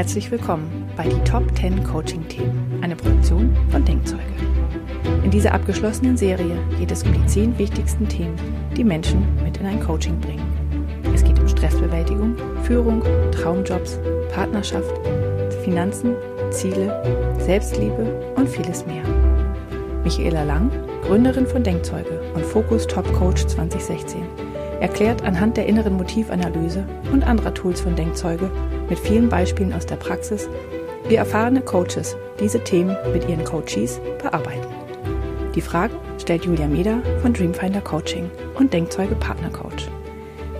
Herzlich willkommen bei die Top 10 Coaching-Themen, eine Produktion von Denkzeuge. In dieser abgeschlossenen Serie geht es um die 10 wichtigsten Themen, die Menschen mit in ein Coaching bringen. Es geht um Stressbewältigung, Führung, Traumjobs, Partnerschaft, Finanzen, Ziele, Selbstliebe und vieles mehr. Michaela Lang, Gründerin von Denkzeuge und Fokus Top Coach 2016, erklärt anhand der inneren Motivanalyse und anderer Tools von Denkzeuge mit vielen Beispielen aus der Praxis, wie erfahrene Coaches diese Themen mit ihren Coaches bearbeiten. Die Fragen stellt Julia Meder von Dreamfinder Coaching und Denkzeuge Partnercoach.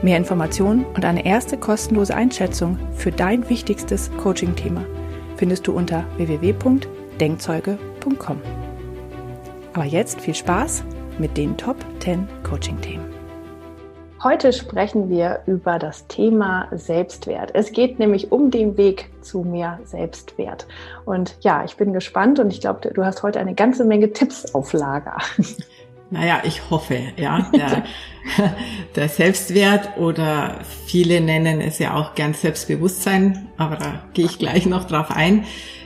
Mehr Informationen und eine erste kostenlose Einschätzung für dein wichtigstes Coaching-Thema findest du unter www.denkzeuge.com. Aber jetzt viel Spaß mit den Top 10 Coaching-Themen. Heute sprechen wir über das Thema Selbstwert. Es geht nämlich um den Weg zu mehr Selbstwert. Und ja, ich bin gespannt und ich glaube, du hast heute eine ganze Menge Tipps auf Lager. Naja, ich hoffe, ja. Der Selbstwert oder viele nennen es ja auch gern Selbstbewusstsein, aber da gehe ich gleich noch drauf ein.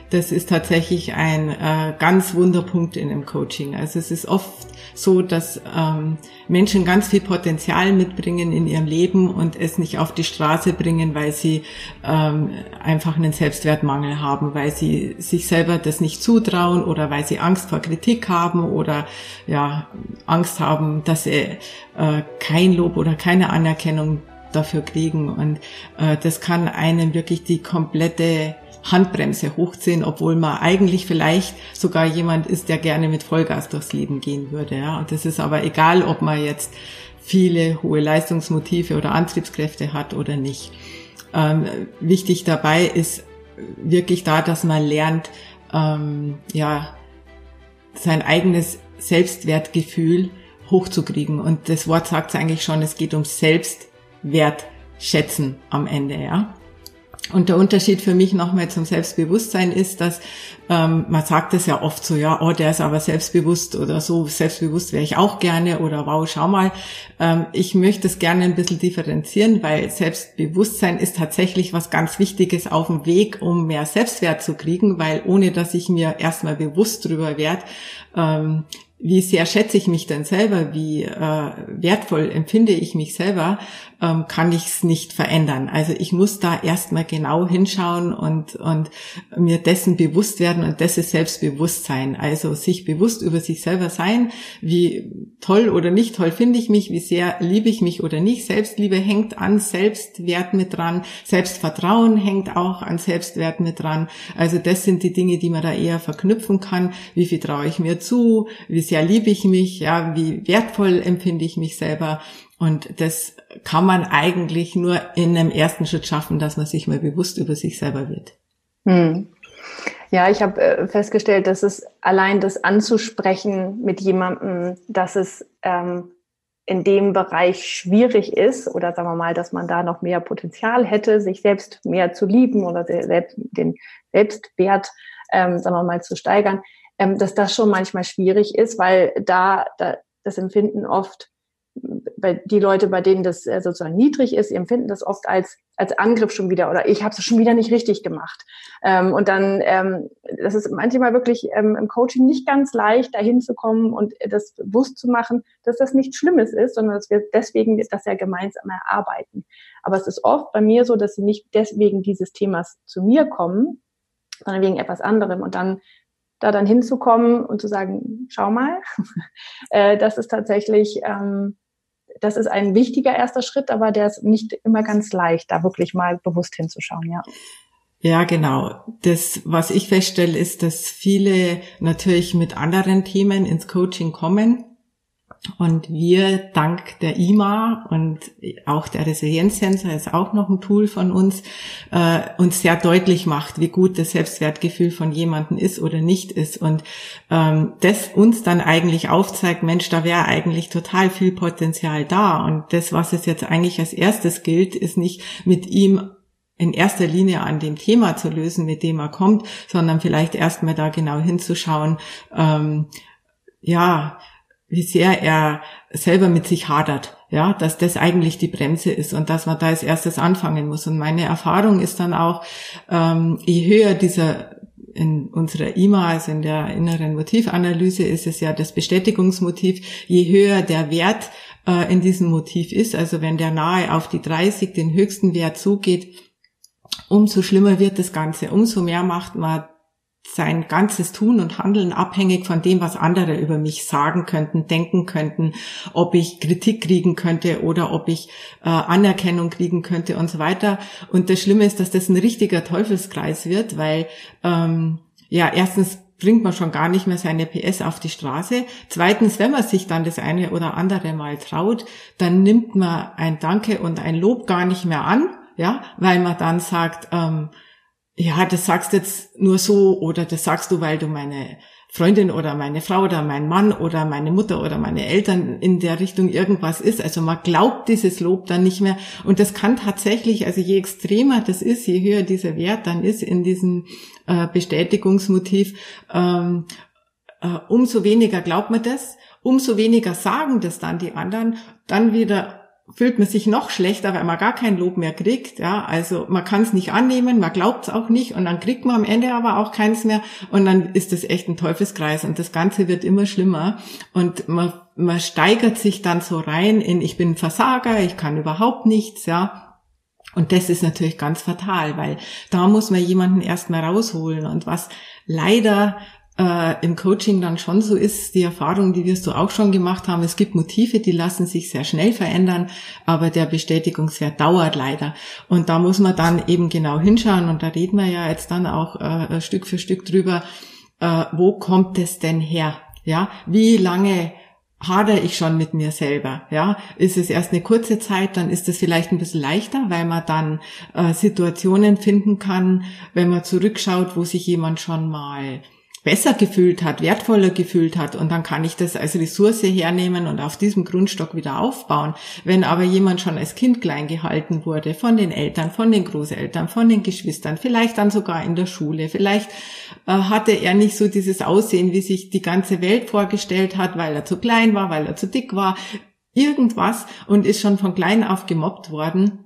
Das ist tatsächlich ein ganz Wunderpunkt in dem Coaching. Also es ist oft so, dass Menschen ganz viel Potenzial mitbringen in ihrem Leben und es nicht auf die Straße bringen, weil sie einfach einen Selbstwertmangel haben, weil sie sich selber das nicht zutrauen oder weil sie Angst vor Kritik haben oder ja Angst haben, dass sie kein Lob oder keine Anerkennung dafür kriegen. Und das kann einem wirklich die komplette Handbremse hochziehen, obwohl man eigentlich vielleicht sogar jemand ist, der gerne mit Vollgas durchs Leben gehen würde. Ja. Und das ist aber egal, ob man jetzt viele hohe Leistungsmotive oder Antriebskräfte hat oder nicht. Wichtig dabei ist wirklich da, dass man lernt, sein eigenes Selbstwertgefühl hochzukriegen. Und das Wort sagt es eigentlich schon, es geht um Selbstwertschätzen am Ende, ja. Und der Unterschied für mich nochmal zum Selbstbewusstsein ist, dass man sagt es ja oft so, ja, oh, der ist aber selbstbewusst oder so, selbstbewusst wäre ich auch gerne oder wow, schau mal. Ich möchte es gerne ein bisschen differenzieren, weil Selbstbewusstsein ist tatsächlich was ganz Wichtiges auf dem Weg, um mehr Selbstwert zu kriegen, weil ohne dass ich mir erstmal bewusst drüber werde, wie sehr schätze ich mich denn selber, wie wertvoll empfinde ich mich selber, kann ich es nicht verändern. Also ich muss da erstmal genau hinschauen und mir dessen bewusst werden, und das ist Selbstbewusstsein. Also sich bewusst über sich selber sein, wie toll oder nicht toll finde ich mich, wie sehr liebe ich mich oder nicht. Selbstliebe hängt an Selbstwert mit dran, Selbstvertrauen hängt auch an Selbstwert mit dran. Also das sind die Dinge, die man da eher verknüpfen kann. Wie viel traue ich mir zu, wie sehr liebe ich mich, ja, wie wertvoll empfinde ich mich selber. Und das kann man eigentlich nur in einem ersten Schritt schaffen, dass man sich mal bewusst über sich selber wird. Hm. Ja, ich habe festgestellt, dass es allein das anzusprechen mit jemandem, dass es in dem Bereich schwierig ist, oder sagen wir mal, dass man da noch mehr Potenzial hätte, sich selbst mehr zu lieben oder den Selbstwert, sagen wir mal, zu steigern, dass das schon manchmal schwierig ist, weil da das Empfinden oft, bei die Leute, bei denen das sozusagen niedrig ist, empfinden das oft als Angriff schon wieder, oder ich habe es schon wieder nicht richtig gemacht. Und dann, das ist manchmal wirklich im Coaching nicht ganz leicht, dahin zu kommen und das bewusst zu machen, dass das nichts Schlimmes ist, sondern dass wir deswegen das ja gemeinsam erarbeiten. Aber es ist oft bei mir so, dass sie nicht deswegen dieses Themas zu mir kommen, sondern wegen etwas anderem, und dann hinzukommen und zu sagen, schau mal, das ist tatsächlich, das ist ein wichtiger erster Schritt, aber der ist nicht immer ganz leicht, da wirklich mal bewusst hinzuschauen, ja. Ja, genau. Das, was ich feststelle, ist, dass viele natürlich mit anderen Themen ins Coaching kommen. Und wir dank der IMA und auch der Resilienzsensor ist auch noch ein Tool von uns, uns sehr deutlich macht, wie gut das Selbstwertgefühl von jemandem ist oder nicht ist. Und das uns dann eigentlich aufzeigt, Mensch, da wäre eigentlich total viel Potenzial da. Und das, was es jetzt eigentlich als erstes gilt, ist nicht mit ihm in erster Linie an dem Thema zu lösen, mit dem er kommt, sondern vielleicht erstmal da genau hinzuschauen, wie sehr er selber mit sich hadert, ja, dass das eigentlich die Bremse ist und dass man da als erstes anfangen muss. Und meine Erfahrung ist dann auch, je höher dieser, in unserer IMA, also in der inneren Motivanalyse, ist es ja das Bestätigungsmotiv, je höher der Wert in diesem Motiv ist, also wenn der nahe auf die 30, den höchsten Wert zugeht, umso schlimmer wird das Ganze, umso mehr macht man sein ganzes Tun und Handeln abhängig von dem, was andere über mich sagen könnten, denken könnten, ob ich Kritik kriegen könnte oder ob ich Anerkennung kriegen könnte und so weiter. Und das Schlimme ist, dass das ein richtiger Teufelskreis wird, weil erstens bringt man schon gar nicht mehr seine PS auf die Straße. Zweitens, wenn man sich dann das eine oder andere Mal traut, dann nimmt man ein Danke und ein Lob gar nicht mehr an, ja, weil man dann sagt, das sagst jetzt nur so oder das sagst du, weil du meine Freundin oder meine Frau oder mein Mann oder meine Mutter oder meine Eltern in der Richtung irgendwas ist. Also man glaubt dieses Lob dann nicht mehr. Und das kann tatsächlich, also je extremer das ist, je höher dieser Wert dann ist in diesem Bestätigungsmotiv, umso weniger glaubt man das, umso weniger sagen das dann die anderen, dann wieder fühlt man sich noch schlechter, weil man gar kein Lob mehr kriegt, ja, also man kann es nicht annehmen, man glaubt es auch nicht und dann kriegt man am Ende aber auch keins mehr und dann ist das echt ein Teufelskreis und das Ganze wird immer schlimmer und man steigert sich dann so rein in, ich bin ein Versager, ich kann überhaupt nichts, ja. Und das ist natürlich ganz fatal, weil da muss man jemanden erstmal rausholen und was leider im Coaching dann schon so ist, die Erfahrung, die wirst du auch schon gemacht haben, es gibt Motive, die lassen sich sehr schnell verändern, aber der Bestätigungswert dauert leider. Und da muss man dann eben genau hinschauen und da reden wir ja jetzt dann auch Stück für Stück drüber, wo kommt es denn her? Ja, wie lange hadere ich schon mit mir selber, ja? Ist es erst eine kurze Zeit, dann ist es vielleicht ein bisschen leichter, weil man dann Situationen finden kann, wenn man zurückschaut, wo sich jemand schon mal besser gefühlt hat, wertvoller gefühlt hat und dann kann ich das als Ressource hernehmen und auf diesem Grundstock wieder aufbauen. Wenn aber jemand schon als Kind klein gehalten wurde, von den Eltern, von den Großeltern, von den Geschwistern, vielleicht dann sogar in der Schule, vielleicht hatte er nicht so dieses Aussehen, wie sich die ganze Welt vorgestellt hat, weil er zu klein war, weil er zu dick war, irgendwas und ist schon von klein auf gemobbt worden,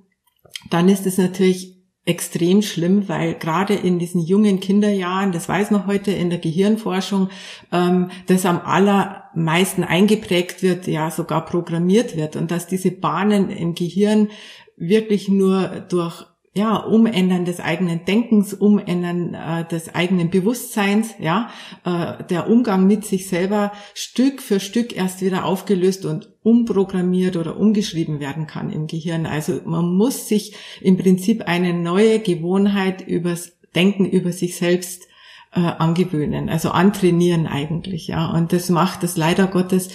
dann ist es natürlich extrem schlimm, weil gerade in diesen jungen Kinderjahren, das weiß man heute in der Gehirnforschung, das am allermeisten eingeprägt wird, ja sogar programmiert wird und dass diese Bahnen im Gehirn wirklich nur durch Umändern des eigenen Denkens, Umändern des eigenen Bewusstseins, der Umgang mit sich selber Stück für Stück erst wieder aufgelöst und umprogrammiert oder umgeschrieben werden kann im Gehirn. Also man muss sich im Prinzip eine neue Gewohnheit übers Denken über sich selbst angewöhnen, also antrainieren eigentlich, ja. Und das macht es leider Gottes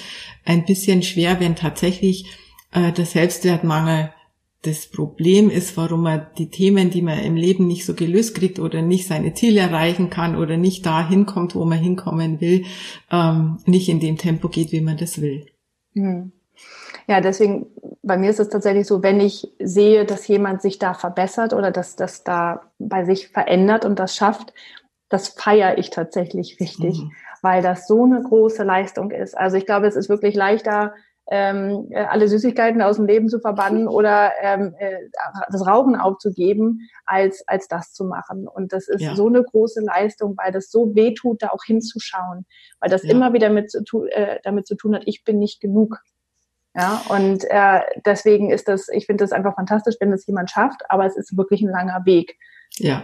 ein bisschen schwer, wenn tatsächlich der Selbstwertmangel das Problem ist, warum man die Themen, die man im Leben nicht so gelöst kriegt oder nicht seine Ziele erreichen kann oder nicht da hinkommt, wo man hinkommen will, nicht in dem Tempo geht, wie man das will. Ja, deswegen, bei mir ist es tatsächlich so, wenn ich sehe, dass jemand sich da verbessert oder dass das da bei sich verändert und das schafft, das feiere ich tatsächlich richtig, weil das so eine große Leistung ist. Also ich glaube, es ist wirklich leichter, alle Süßigkeiten aus dem Leben zu verbannen oder das Rauchen aufzugeben, als das zu machen. Und das ist so eine große Leistung, weil das so weh tut, da auch hinzuschauen, weil das immer wieder damit zu tun hat, ich bin nicht genug. Ja, und deswegen ist das, ich finde das einfach fantastisch, wenn das jemand schafft, aber es ist wirklich ein langer Weg. Ja.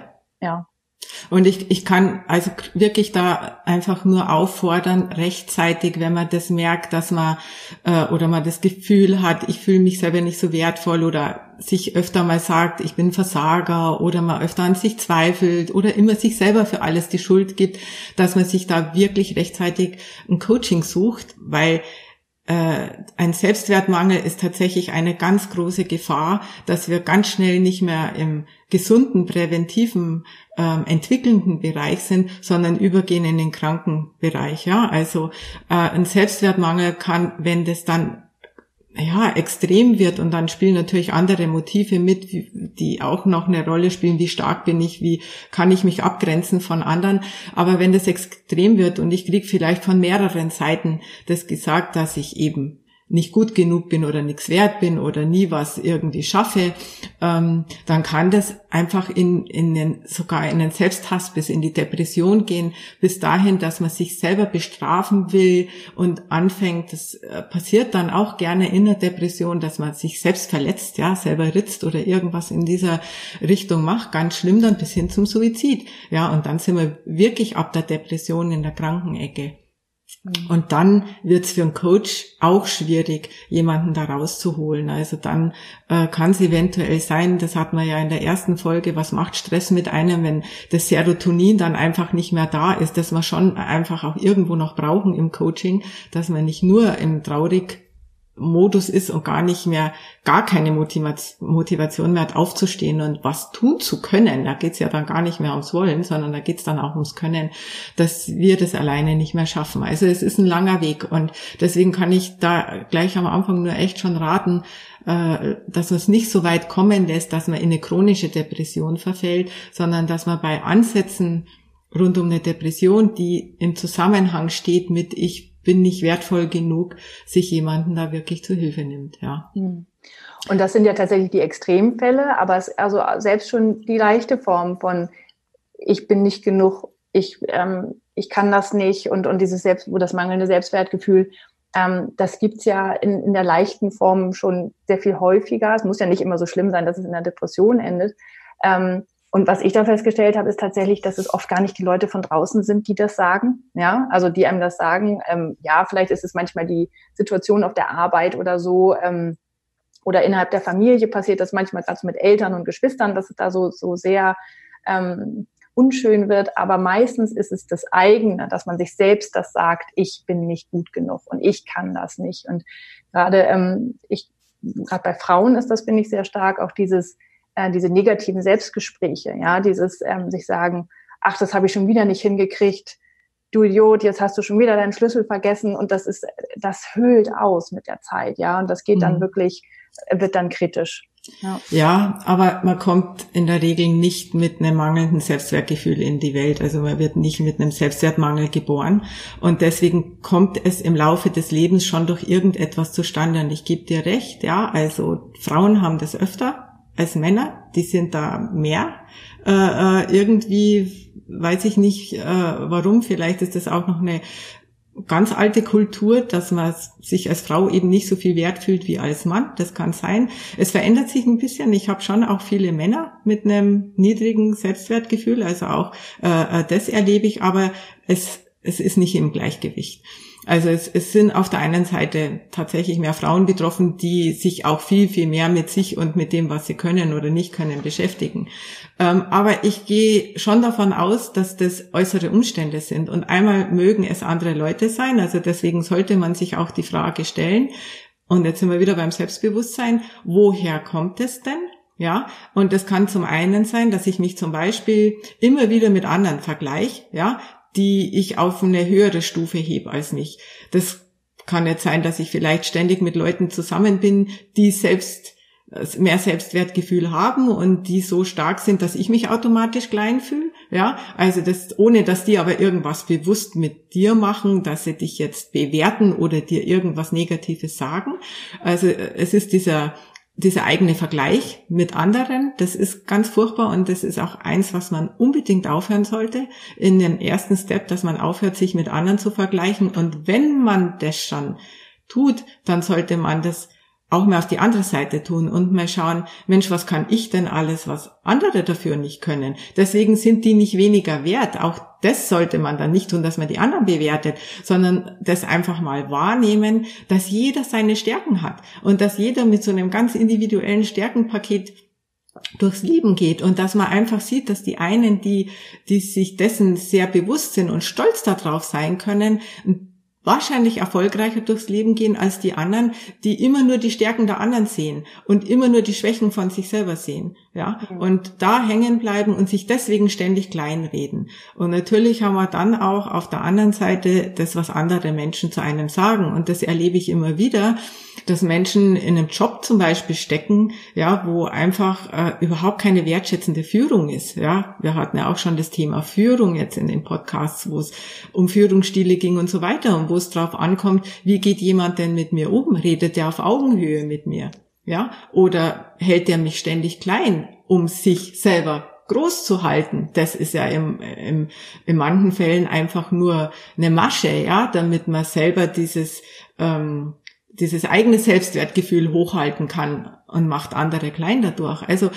Und ich kann also wirklich da einfach nur auffordern, rechtzeitig, wenn man das merkt, dass man oder man das Gefühl hat, ich fühle mich selber nicht so wertvoll oder sich öfter mal sagt, ich bin Versager oder man öfter an sich zweifelt oder immer sich selber für alles die Schuld gibt, dass man sich da wirklich rechtzeitig ein Coaching sucht, weil ein Selbstwertmangel ist tatsächlich eine ganz große Gefahr, dass wir ganz schnell nicht mehr im gesunden, präventiven, entwickelnden Bereich sind, sondern übergehen in den kranken Bereich. Ja? Also ein Selbstwertmangel kann, wenn das dann ja, extrem wird, und dann spielen natürlich andere Motive mit, die auch noch eine Rolle spielen, wie stark bin ich, wie kann ich mich abgrenzen von anderen, aber wenn das extrem wird und ich kriege vielleicht von mehreren Seiten das gesagt, dass ich eben nicht gut genug bin oder nichts wert bin oder nie was irgendwie schaffe, dann kann das einfach sogar in den Selbsthass bis in die Depression gehen, bis dahin, dass man sich selber bestrafen will und anfängt, das passiert dann auch gerne in der Depression, dass man sich selbst verletzt, ja, selber ritzt oder irgendwas in dieser Richtung macht, ganz schlimm dann bis hin zum Suizid, ja, und dann sind wir wirklich ab der Depression in der Krankenecke. Und dann wird's für einen Coach auch schwierig, jemanden da rauszuholen. Also dann kann es eventuell sein, das hat man ja in der ersten Folge, was macht Stress mit einem, wenn das Serotonin dann einfach nicht mehr da ist, dass wir schon einfach auch irgendwo noch brauchen im Coaching, dass man nicht nur im Traurig-Modus ist und gar keine Motivation mehr hat, aufzustehen und was tun zu können. Da geht's ja dann gar nicht mehr ums Wollen, sondern da geht's dann auch ums Können, dass wir das alleine nicht mehr schaffen. Also es ist ein langer Weg, und deswegen kann ich da gleich am Anfang nur echt schon raten, dass man es nicht so weit kommen lässt, dass man in eine chronische Depression verfällt, sondern dass man bei Ansätzen rund um eine Depression, die im Zusammenhang steht mit ich bin nicht wertvoll genug, sich jemanden da wirklich zu Hilfe nimmt, ja. Und das sind ja tatsächlich die Extremfälle, aber es, also selbst schon die leichte Form von ich bin nicht genug, ich kann das nicht und dieses das mangelnde Selbstwertgefühl, das gibt's ja in der leichten Form schon sehr viel häufiger. Es muss ja nicht immer so schlimm sein, dass es in der Depression endet. Und was ich da festgestellt habe, ist tatsächlich, dass es oft gar nicht die Leute von draußen sind, die das sagen, ja, also die einem das sagen, ja, vielleicht ist es manchmal die Situation auf der Arbeit oder so, oder innerhalb der Familie passiert das manchmal, gerade so mit Eltern und Geschwistern, dass es da so sehr unschön wird, aber meistens ist es das eigene, dass man sich selbst das sagt, ich bin nicht gut genug und ich kann das nicht, und gerade bei Frauen ist das, finde ich, sehr stark, auch diese negativen Selbstgespräche, ja, dieses sich sagen, ach, das habe ich schon wieder nicht hingekriegt, du Idiot, jetzt hast du schon wieder deinen Schlüssel vergessen, und das höhlt aus mit der Zeit, ja, und das geht dann wirklich, wird dann kritisch. Ja. Ja, aber man kommt in der Regel nicht mit einem mangelnden Selbstwertgefühl in die Welt. Also man wird nicht mit einem Selbstwertmangel geboren. Und deswegen kommt es im Laufe des Lebens schon durch irgendetwas zustande. Und ich gebe dir recht, ja, also Frauen haben das öfter als Männer, die sind da mehr, irgendwie, weiß ich nicht, warum, vielleicht ist das auch noch eine ganz alte Kultur, dass man sich als Frau eben nicht so viel wert fühlt wie als Mann, das kann sein. Es verändert sich ein bisschen, ich habe schon auch viele Männer mit einem niedrigen Selbstwertgefühl, also auch das erlebe ich, aber es ist nicht im Gleichgewicht. Also es sind auf der einen Seite tatsächlich mehr Frauen betroffen, die sich auch viel, viel mehr mit sich und mit dem, was sie können oder nicht können, beschäftigen. Aber ich gehe schon davon aus, dass das äußere Umstände sind. Und einmal mögen es andere Leute sein, also deswegen sollte man sich auch die Frage stellen, und jetzt sind wir wieder beim Selbstbewusstsein, woher kommt es denn? Ja, und das kann zum einen sein, dass ich mich zum Beispiel immer wieder mit anderen vergleiche, ja, die ich auf eine höhere Stufe hebe als mich. Das kann jetzt sein, dass ich vielleicht ständig mit Leuten zusammen bin, die selbst mehr Selbstwertgefühl haben und die so stark sind, dass ich mich automatisch klein fühle. Ja, also das, ohne dass die aber irgendwas bewusst mit dir machen, dass sie dich jetzt bewerten oder dir irgendwas Negatives sagen. Also es ist dieser eigene Vergleich mit anderen, das ist ganz furchtbar, und das ist auch eins, was man unbedingt aufhören sollte in dem ersten Step, dass man aufhört, sich mit anderen zu vergleichen. Und wenn man das schon tut, dann sollte man das auch mal auf die andere Seite tun und mal schauen, Mensch, was kann ich denn alles, was andere dafür nicht können? Deswegen sind die nicht weniger wert. Auch das sollte man dann nicht tun, dass man die anderen bewertet, sondern das einfach mal wahrnehmen, dass jeder seine Stärken hat und dass jeder mit so einem ganz individuellen Stärkenpaket durchs Leben geht, und dass man einfach sieht, dass die einen, die sich dessen sehr bewusst sind und stolz darauf sein können, wahrscheinlich erfolgreicher durchs Leben gehen als die anderen, die immer nur die Stärken der anderen sehen und immer nur die Schwächen von sich selber sehen, ja, und da hängen bleiben und sich deswegen ständig kleinreden. Und natürlich haben wir dann auch auf der anderen Seite das, was andere Menschen zu einem sagen, und das erlebe ich immer wieder, dass Menschen in einem Job zum Beispiel stecken, ja, wo einfach überhaupt keine wertschätzende Führung ist. Ja, wir hatten ja auch schon das Thema Führung jetzt in den Podcasts, wo es um Führungsstile ging und so weiter und wo es drauf ankommt, wie geht jemand denn mit mir um? Redet der auf Augenhöhe mit mir? Ja, oder hält der mich ständig klein, um sich selber groß zu halten? Das ist ja in manchen Fällen einfach nur eine Masche, ja, damit man selber dieses eigene Selbstwertgefühl hochhalten kann und macht andere klein dadurch. Also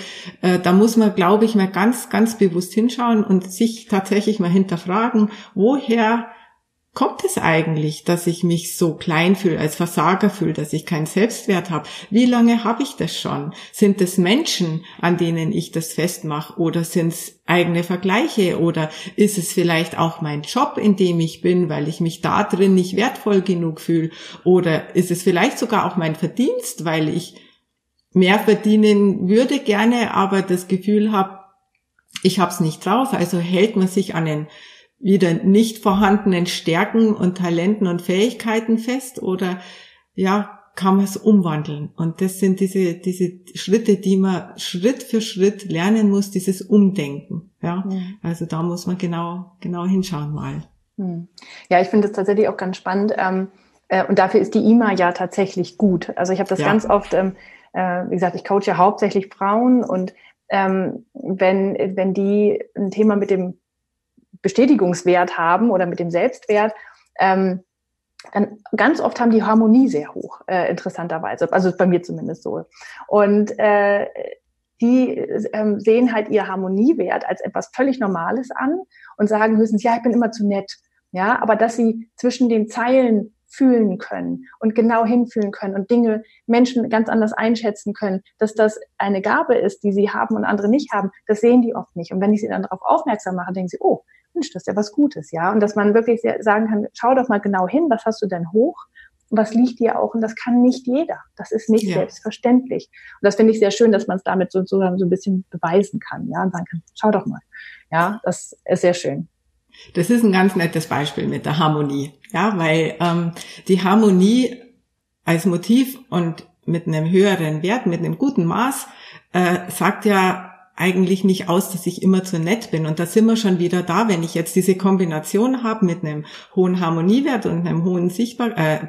da muss man, glaube ich, mal ganz, ganz bewusst hinschauen und sich tatsächlich mal hinterfragen, woher kommt es eigentlich, dass ich mich so klein fühle, als Versager fühle, dass ich keinen Selbstwert habe? Wie lange habe ich das schon? Sind es Menschen, an denen ich das festmache, oder sind es eigene Vergleiche, oder ist es vielleicht auch mein Job, in dem ich bin, weil ich mich da drin nicht wertvoll genug fühle, oder ist es vielleicht sogar auch mein Verdienst, weil ich mehr verdienen würde gerne, aber das Gefühl habe, ich habe es nicht drauf, also hält man sich an den wieder nicht vorhandenen Stärken und Talenten und Fähigkeiten fest, oder ja, kann man es umwandeln? Und das sind diese Schritte, die man Schritt für Schritt lernen muss, dieses Umdenken. Ja, ja. Also da muss man genau hinschauen mal. Ja, ich finde das tatsächlich auch ganz spannend. Und dafür ist die IMA ja tatsächlich gut. Also ich habe das ganz oft, wie gesagt, ich coache hauptsächlich Frauen, und wenn die ein Thema mit dem Bestätigungswert haben oder mit dem Selbstwert, dann ganz oft haben die Harmonie sehr hoch, interessanterweise. Also ist bei mir zumindest so. Und die sehen halt ihr Harmoniewert als etwas völlig Normales an und sagen höchstens, ja, ich bin immer zu nett. Ja, aber dass sie zwischen den Zeilen fühlen können und genau hinfühlen können und Menschen ganz anders einschätzen können, dass das eine Gabe ist, die sie haben und andere nicht haben, das sehen die oft nicht. Und wenn ich sie dann darauf aufmerksam mache, denken sie, oh, Mensch, das ist ja was Gutes, ja. Und dass man wirklich sagen kann, schau doch mal genau hin, was hast du denn hoch? Was liegt dir auch? Und das kann nicht jeder. Das ist nicht selbstverständlich. Und das finde ich sehr schön, dass man es damit sozusagen so ein bisschen beweisen kann, ja, und sagen kann, schau doch mal. Ja, das ist sehr schön. Das ist ein ganz nettes Beispiel mit der Harmonie, ja, weil die Harmonie als Motiv und mit einem höheren Wert, mit einem guten Maß, sagt ja eigentlich nicht aus, dass ich immer zu nett bin. Und da sind wir schon wieder da, wenn ich jetzt diese Kombination habe mit einem hohen Harmoniewert und einem hohen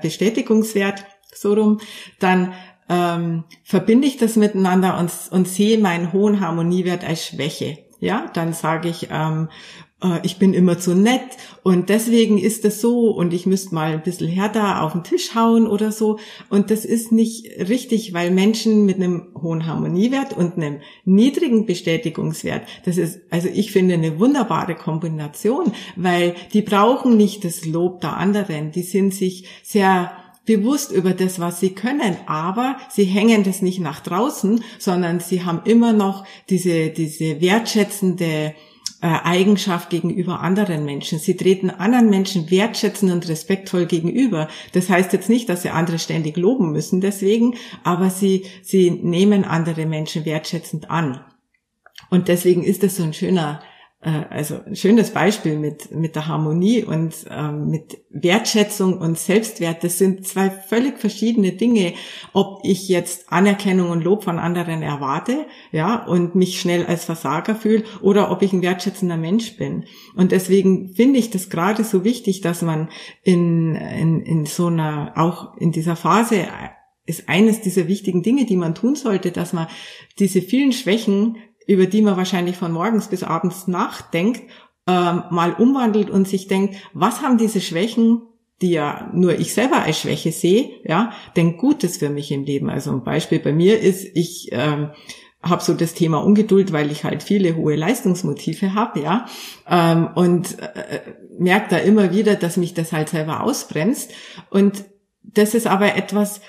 Bestätigungswert, so rum, dann verbinde ich das miteinander und sehe meinen hohen Harmoniewert als Schwäche. Ja, dann sage ich, ich bin immer zu nett und deswegen ist das so und ich müsste mal ein bisschen härter auf den Tisch hauen oder so. Und das ist nicht richtig, weil Menschen mit einem hohen Harmoniewert und einem niedrigen Bestätigungswert, das ist, also ich finde, eine wunderbare Kombination, weil die brauchen nicht das Lob der anderen, die sind sich sehr bewusst über das, was sie können, aber sie hängen das nicht nach draußen, sondern sie haben immer noch diese wertschätzende Eigenschaft gegenüber anderen Menschen. Sie treten anderen Menschen wertschätzend und respektvoll gegenüber. Das heißt jetzt nicht, dass sie andere ständig loben müssen deswegen, aber sie nehmen andere Menschen wertschätzend an. Und deswegen ist das so ein schönes Beispiel mit der Harmonie und mit Wertschätzung und Selbstwert. Das sind zwei völlig verschiedene Dinge, ob ich jetzt Anerkennung und Lob von anderen erwarte, ja, und mich schnell als Versager fühle, oder ob ich ein wertschätzender Mensch bin. Und deswegen finde ich das gerade so wichtig, dass man in so einer, auch in dieser Phase, ist eines dieser wichtigen Dinge, die man tun sollte, dass man diese vielen Schwächen, über die man wahrscheinlich von morgens bis abends nachdenkt, mal umwandelt und sich denkt, was haben diese Schwächen, die ja nur ich selber als Schwäche sehe, ja, denn Gutes für mich im Leben. Also ein Beispiel bei mir ist, ich habe so das Thema Ungeduld, weil ich halt viele hohe Leistungsmotive habe, ja, und merke da immer wieder, dass mich das halt selber ausbremst. Und das ist aber etwas,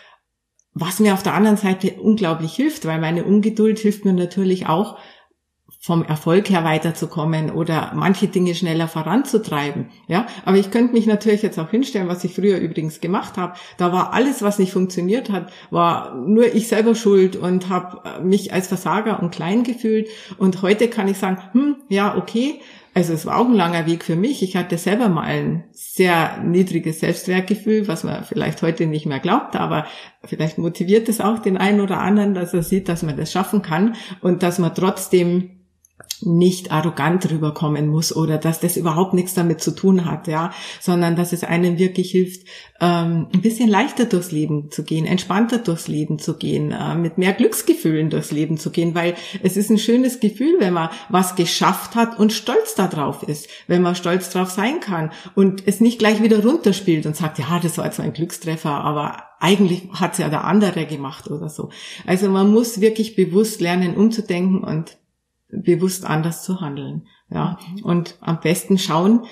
was mir auf der anderen Seite unglaublich hilft, weil meine Ungeduld hilft mir natürlich auch, vom Erfolg her weiterzukommen oder manche Dinge schneller voranzutreiben. Ja, aber ich könnte mich natürlich jetzt auch hinstellen, was ich früher übrigens gemacht habe. Da war alles, was nicht funktioniert hat, war nur ich selber schuld und habe mich als Versager und klein gefühlt. Und heute kann ich sagen, ja, okay, Also es war auch ein langer Weg für mich. Ich hatte selber mal ein sehr niedriges Selbstwertgefühl, was man vielleicht heute nicht mehr glaubt, aber vielleicht motiviert es auch den einen oder anderen, dass er sieht, dass man das schaffen kann und dass man trotzdem nicht arrogant rüberkommen muss oder dass das überhaupt nichts damit zu tun hat, ja, sondern dass es einem wirklich hilft, ein bisschen leichter durchs Leben zu gehen, entspannter durchs Leben zu gehen, mit mehr Glücksgefühlen durchs Leben zu gehen, weil es ist ein schönes Gefühl, wenn man was geschafft hat und stolz darauf ist, wenn man stolz drauf sein kann und es nicht gleich wieder runterspielt und sagt, ja, das war jetzt mein Glückstreffer, aber eigentlich hat es ja der andere gemacht oder so. Also man muss wirklich bewusst lernen, umzudenken und bewusst anders zu handeln, ja. Und am besten schauen,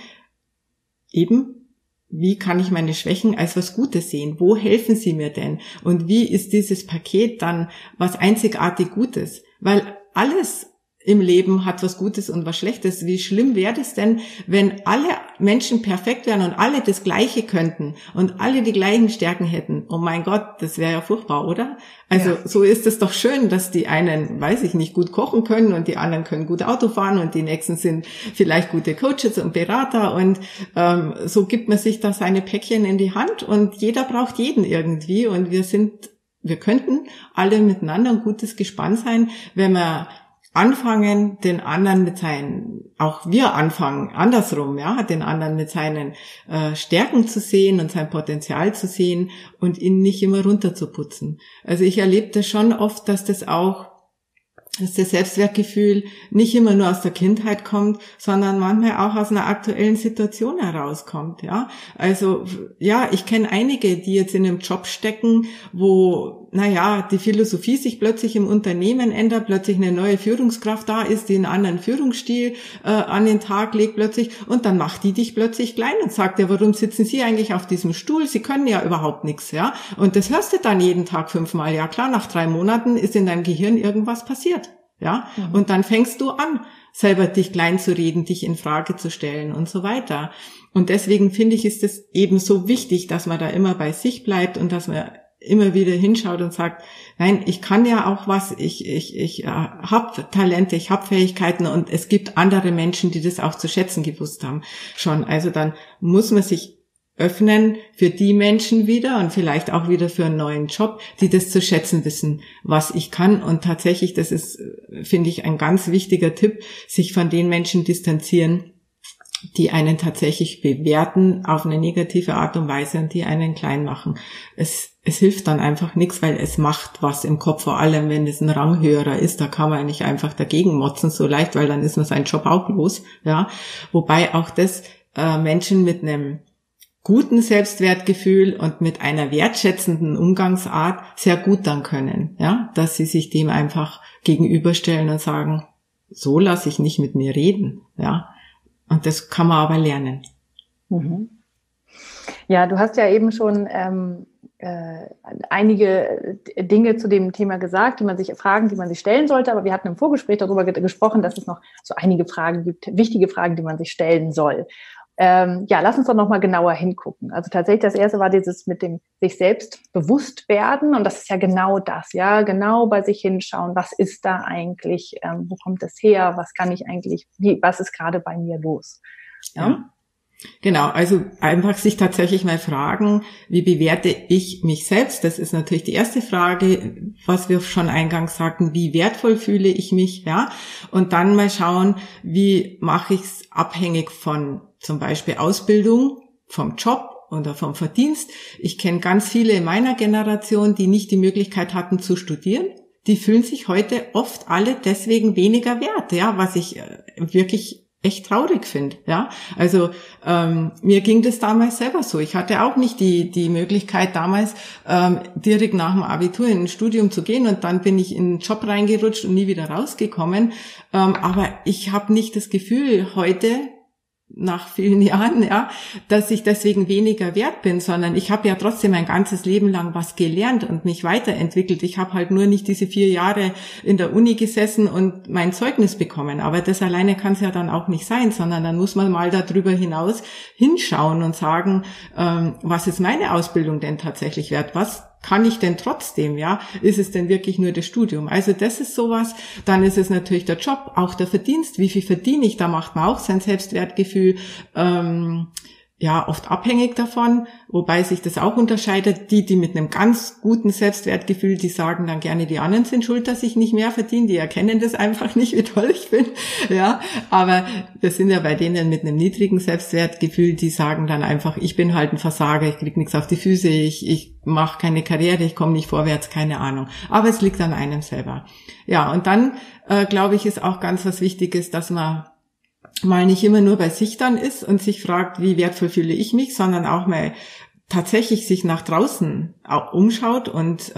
eben, wie kann ich meine Schwächen als was Gutes sehen? Wo helfen sie mir denn? Und wie ist dieses Paket dann was einzigartig Gutes? Weil alles im Leben hat was Gutes und was Schlechtes. Wie schlimm wäre das denn, wenn alle Menschen perfekt wären und alle das Gleiche könnten und alle die gleichen Stärken hätten? Oh mein Gott, das wäre ja furchtbar, oder? Also ja. So ist es doch schön, dass die einen, weiß ich nicht, gut kochen können und die anderen können gut Auto fahren und die nächsten sind vielleicht gute Coaches und Berater und so gibt man sich da seine Päckchen in die Hand und jeder braucht jeden irgendwie und wir könnten alle miteinander ein gutes Gespann sein, wenn wir anfangen, den anderen mit seinen, auch wir anfangen, andersrum, ja, den anderen mit seinen Stärken zu sehen und sein Potenzial zu sehen und ihn nicht immer runterzuputzen. Also ich erlebe das schon oft, dass das Selbstwertgefühl nicht immer nur aus der Kindheit kommt, sondern manchmal auch aus einer aktuellen Situation herauskommt, ja. Also, ja, ich kenne einige, die jetzt in einem Job stecken, wo, die Philosophie sich plötzlich im Unternehmen ändert, plötzlich eine neue Führungskraft da ist, die einen anderen Führungsstil an den Tag legt plötzlich und dann macht die dich plötzlich klein und sagt, ja, warum sitzen Sie eigentlich auf diesem Stuhl? Sie können ja überhaupt nichts, ja. Und das hörst du dann jeden Tag 5-mal. Ja klar, nach 3 Monaten ist in deinem Gehirn irgendwas passiert, ja. Mhm. Und dann fängst du an, selber dich klein zu reden, dich in Frage zu stellen und so weiter. Und deswegen finde ich, ist es eben so wichtig, dass man da immer bei sich bleibt und dass man immer wieder hinschaut und sagt, nein, ich kann ja auch was, ich habe Talente, ich habe Fähigkeiten und es gibt andere Menschen, die das auch zu schätzen gewusst haben schon. Also dann muss man sich öffnen für die Menschen wieder und vielleicht auch wieder für einen neuen Job, die das zu schätzen wissen, was ich kann. Und tatsächlich, das ist, finde ich, ein ganz wichtiger Tipp, sich von den Menschen distanzieren, die einen tatsächlich bewerten auf eine negative Art und Weise und die einen klein machen. Es hilft dann einfach nichts, weil es macht was im Kopf, vor allem wenn es ein Ranghöherer ist, da kann man nicht einfach dagegen motzen so leicht, weil dann ist man seinen Job auch los, ja. Wobei auch das Menschen mit einem guten Selbstwertgefühl und mit einer wertschätzenden Umgangsart sehr gut dann können, ja, dass sie sich dem einfach gegenüberstellen und sagen, so lasse ich nicht mit mir reden, ja. Und das kann man aber lernen. Mhm. Ja, du hast ja eben schon einige Dinge zu dem Thema gesagt, die man sich stellen sollte. Aber wir hatten im Vorgespräch darüber gesprochen, dass es noch so einige Fragen gibt, wichtige Fragen, die man sich stellen soll. Lass uns doch nochmal genauer hingucken. Also tatsächlich, das erste war dieses mit dem sich selbst bewusst werden. Und das ist ja genau das, ja, genau bei sich hinschauen. Was ist da eigentlich? Wo kommt das her? Was kann ich eigentlich? Was ist gerade bei mir los? Ja. Genau, also einfach sich tatsächlich mal fragen, wie bewerte ich mich selbst? Das ist natürlich die erste Frage, was wir schon eingangs sagten, wie wertvoll fühle ich mich, ja? Und dann mal schauen, wie mache ich es abhängig von zum Beispiel Ausbildung, vom Job oder vom Verdienst. Ich kenne ganz viele in meiner Generation, die nicht die Möglichkeit hatten zu studieren. Die fühlen sich heute oft alle deswegen weniger wert, ja, was ich wirklich echt traurig finde, ja. Also mir ging das damals selber so. Ich hatte auch nicht die Möglichkeit damals direkt nach dem Abitur in ein Studium zu gehen und dann bin ich in einen Job reingerutscht und nie wieder rausgekommen. Aber ich habe nicht das Gefühl heute nach vielen Jahren, ja, dass ich deswegen weniger wert bin, sondern ich habe ja trotzdem mein ganzes Leben lang was gelernt und mich weiterentwickelt. Ich habe halt nur nicht diese 4 Jahre in der Uni gesessen und mein Zeugnis bekommen. Aber das alleine kann es ja dann auch nicht sein, sondern dann muss man mal darüber hinaus hinschauen und sagen, was ist meine Ausbildung denn tatsächlich wert? Was kann ich denn trotzdem, ja? Ist es denn wirklich nur das Studium? Also das ist sowas. Dann ist es natürlich der Job, auch der Verdienst. Wie viel verdiene ich? Da macht man auch sein Selbstwertgefühl oft abhängig davon, wobei sich das auch unterscheidet. Die mit einem ganz guten Selbstwertgefühl, die sagen dann gerne, die anderen sind schuld, dass ich nicht mehr verdiene. Die erkennen das einfach nicht, wie toll ich bin. Ja, aber wir sind ja bei denen mit einem niedrigen Selbstwertgefühl, die sagen dann einfach, ich bin halt ein Versager, ich krieg nichts auf die Füße, ich mache keine Karriere, ich komme nicht vorwärts, keine Ahnung. Aber es liegt an einem selber. Ja, und dann, glaube ich, ist auch ganz was Wichtiges, dass man mal nicht immer nur bei sich dann ist und sich fragt, wie wertvoll fühle ich mich, sondern auch mal tatsächlich sich nach draußen umschaut und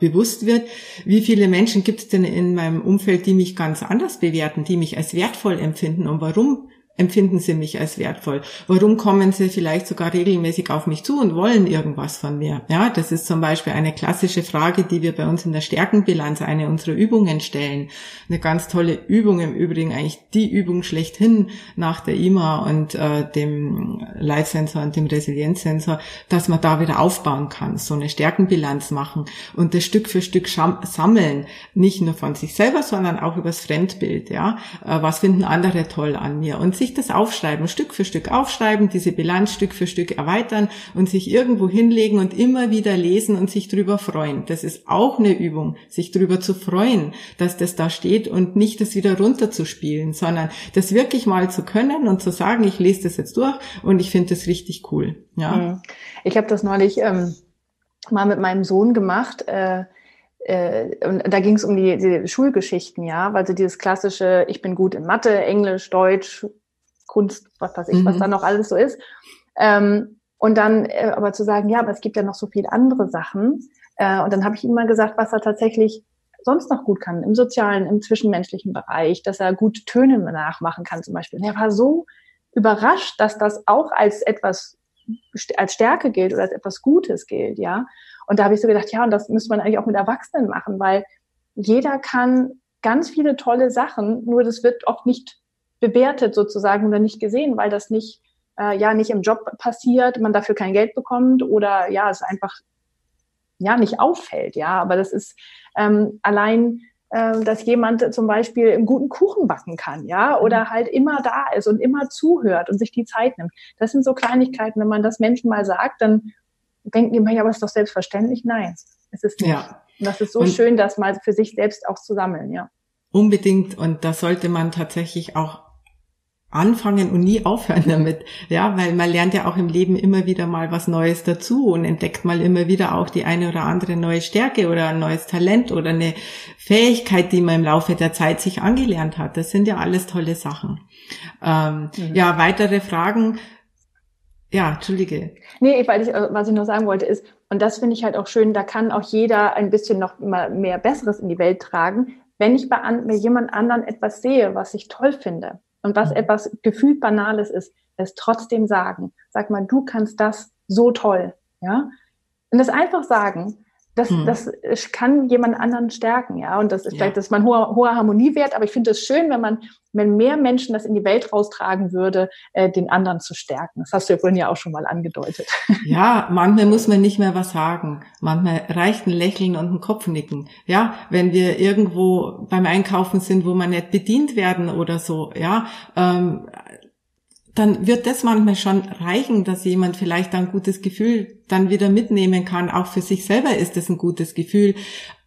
bewusst wird, wie viele Menschen gibt es denn in meinem Umfeld, die mich ganz anders bewerten, die mich als wertvoll empfinden und warum empfinden sie mich als wertvoll? Warum kommen sie vielleicht sogar regelmäßig auf mich zu und wollen irgendwas von mir? Ja, das ist zum Beispiel eine klassische Frage, die wir bei uns in der Stärkenbilanz, eine unserer Übungen stellen. Eine ganz tolle Übung im Übrigen, eigentlich die Übung schlechthin nach der IMA und dem Live-Sensor und dem Resilienzsensor, dass man da wieder aufbauen kann, so eine Stärkenbilanz machen und das Stück für Stück sammeln, nicht nur von sich selber, sondern auch übers Fremdbild. Ja, was finden andere toll an mir? Und sich das aufschreiben, Stück für Stück aufschreiben, diese Bilanz Stück für Stück erweitern und sich irgendwo hinlegen und immer wieder lesen und sich drüber freuen. Das ist auch eine Übung, sich drüber zu freuen, dass das da steht und nicht das wieder runterzuspielen, sondern das wirklich mal zu können und zu sagen, ich lese das jetzt durch und ich finde das richtig cool. Ja. Ich habe das neulich mal mit meinem Sohn gemacht, und da ging es um die Schulgeschichten, ja, weil so dieses klassische, ich bin gut in Mathe, Englisch, Deutsch, Kunst, was weiß ich, was da noch alles so ist. Und dann aber zu sagen, ja, aber es gibt ja noch so viele andere Sachen. Und dann habe ich ihm mal gesagt, was er tatsächlich sonst noch gut kann, im sozialen, im zwischenmenschlichen Bereich, dass er gut Töne nachmachen kann zum Beispiel. Und er war so überrascht, dass das auch als etwas, als Stärke gilt oder als etwas Gutes gilt, ja. Und da habe ich so gedacht, ja, und das müsste man eigentlich auch mit Erwachsenen machen, weil jeder kann ganz viele tolle Sachen, nur das wird oft nicht bewertet sozusagen oder nicht gesehen, weil das nicht im Job passiert, man dafür kein Geld bekommt oder ja, es einfach ja nicht auffällt, ja, aber das ist dass jemand zum Beispiel einen guten Kuchen backen kann, ja, oder halt immer da ist und immer zuhört und sich die Zeit nimmt. Das sind so Kleinigkeiten, wenn man das Menschen mal sagt, dann denken die immer, ja, aber es ist doch selbstverständlich. Nein, es ist nicht. Ja. Und das ist so schön, das mal für sich selbst auch zu sammeln, ja. Unbedingt. Und das sollte man tatsächlich auch anfangen und nie aufhören damit, ja, weil man lernt ja auch im Leben immer wieder mal was Neues dazu und entdeckt mal immer wieder auch die eine oder andere neue Stärke oder ein neues Talent oder eine Fähigkeit, die man im Laufe der Zeit sich angelernt hat. Das sind ja alles tolle Sachen. Ja, weitere Fragen? Ja, Entschuldige. Nee, was ich noch sagen wollte ist, und das finde ich halt auch schön, da kann auch jeder ein bisschen noch mal mehr Besseres in die Welt tragen, wenn ich bei jemand anderen etwas sehe, was ich toll finde. Und was etwas gefühlt Banales ist, es trotzdem sagen. Sag mal, du kannst das so toll, ja? Und das einfach sagen, das kann jemand anderen stärken, ja? Und das ist vielleicht, das ist mein hoher Harmoniewert, aber ich finde es schön, wenn mehr Menschen das in die Welt raustragen würde, den anderen zu stärken. Das hast du ja vorhin ja auch schon mal angedeutet. Ja, manchmal muss man nicht mehr was sagen. Manchmal reicht ein Lächeln und ein Kopfnicken. Ja, wenn wir irgendwo beim Einkaufen sind, wo wir nicht bedient werden oder so, ja, dann wird das manchmal schon reichen, dass jemand vielleicht ein gutes Gefühl dann wieder mitnehmen kann. Auch für sich selber ist das ein gutes Gefühl.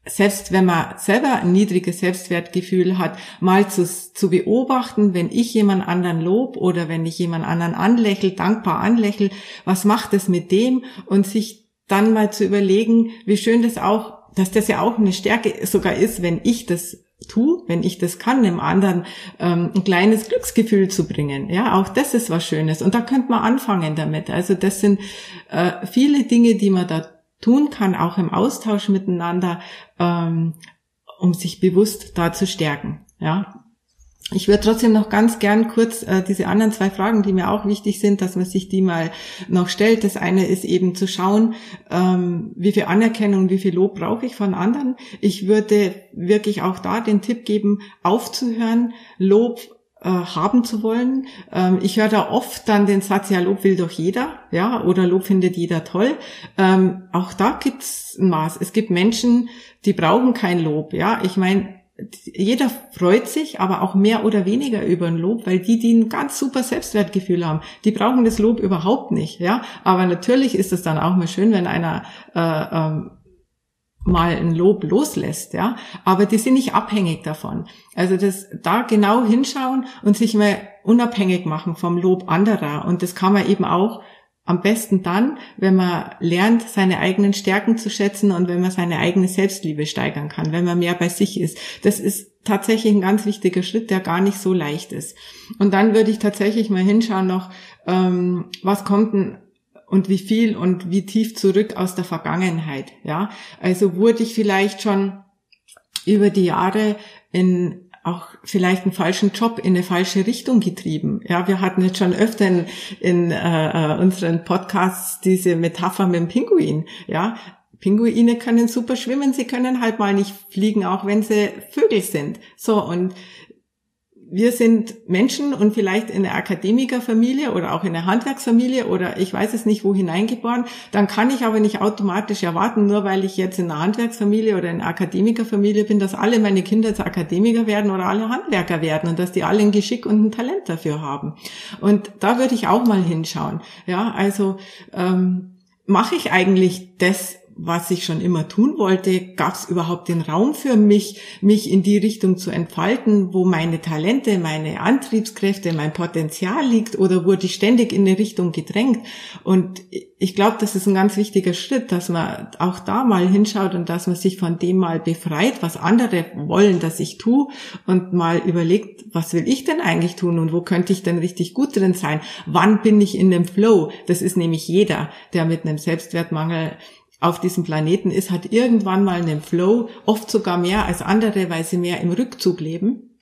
Selbst wenn man selber ein niedriges Selbstwertgefühl hat, mal zu beobachten, wenn ich jemand anderen lob oder wenn ich jemand anderen dankbar anlächle, was macht es mit dem? Und sich dann mal zu überlegen, wie schön das auch, dass das ja auch eine Stärke sogar ist, wenn ich das tue, wenn ich das kann, dem anderen ein kleines Glücksgefühl zu bringen. Ja, auch das ist was Schönes. Und da könnte man anfangen damit. Also das sind viele Dinge, die man da tun kann, auch im Austausch miteinander, um sich bewusst da zu stärken. Ja. Ich würde trotzdem noch ganz gern kurz diese anderen zwei Fragen, die mir auch wichtig sind, dass man sich die mal noch stellt. Das eine ist eben zu schauen, wie viel Anerkennung, wie viel Lob brauche ich von anderen. Ich würde wirklich auch da den Tipp geben, aufzuhören, Lob haben zu wollen. Ich höre da oft dann den Satz, ja, Lob will doch jeder, ja, oder Lob findet jeder toll. Auch da gibt's ein Maß. Es gibt Menschen, die brauchen kein Lob, ja. Ich meine, jeder freut sich, aber auch mehr oder weniger über ein Lob, weil die ein ganz super Selbstwertgefühl haben, die brauchen das Lob überhaupt nicht, ja. Aber natürlich ist es dann auch mal schön, wenn einer mal ein Lob loslässt, ja. Aber die sind nicht abhängig davon. Also das, da genau hinschauen und sich mal unabhängig machen vom Lob anderer. Und das kann man eben auch am besten dann, wenn man lernt, seine eigenen Stärken zu schätzen und wenn man seine eigene Selbstliebe steigern kann, wenn man mehr bei sich ist. Das ist tatsächlich ein ganz wichtiger Schritt, der gar nicht so leicht ist. Und dann würde ich tatsächlich mal hinschauen noch, was kommt denn und wie viel und wie tief zurück aus der Vergangenheit, ja. Also wurde ich vielleicht schon über die Jahre in auch vielleicht einen falschen Job in eine falsche Richtung getrieben. Ja, wir hatten jetzt schon öfter in unseren Podcasts diese Metapher mit dem Pinguin, ja. Pinguine können super schwimmen, sie können halt mal nicht fliegen, auch wenn sie Vögel sind. So, und wir sind Menschen und vielleicht in der Akademikerfamilie oder auch in der Handwerksfamilie oder ich weiß es nicht wo hineingeboren, dann kann ich aber nicht automatisch erwarten, nur weil ich jetzt in einer Handwerksfamilie oder in einer Akademikerfamilie bin, dass alle meine Kinder jetzt Akademiker werden oder alle Handwerker werden und dass die alle ein Geschick und ein Talent dafür haben. Und da würde ich auch mal hinschauen. Ja, also mache ich eigentlich das, was ich schon immer tun wollte? Gab es überhaupt den Raum für mich, mich in die Richtung zu entfalten, wo meine Talente, meine Antriebskräfte, mein Potenzial liegt, oder wurde ich ständig in eine Richtung gedrängt? Und ich glaube, das ist ein ganz wichtiger Schritt, dass man auch da mal hinschaut und dass man sich von dem mal befreit, was andere wollen, dass ich tue, und mal überlegt, was will ich denn eigentlich tun und wo könnte ich denn richtig gut drin sein? Wann bin ich in dem Flow? Das ist nämlich jeder, der mit einem Selbstwertmangel auf diesem Planeten ist, hat irgendwann mal einen Flow, oft sogar mehr als andere, weil sie mehr im Rückzug leben.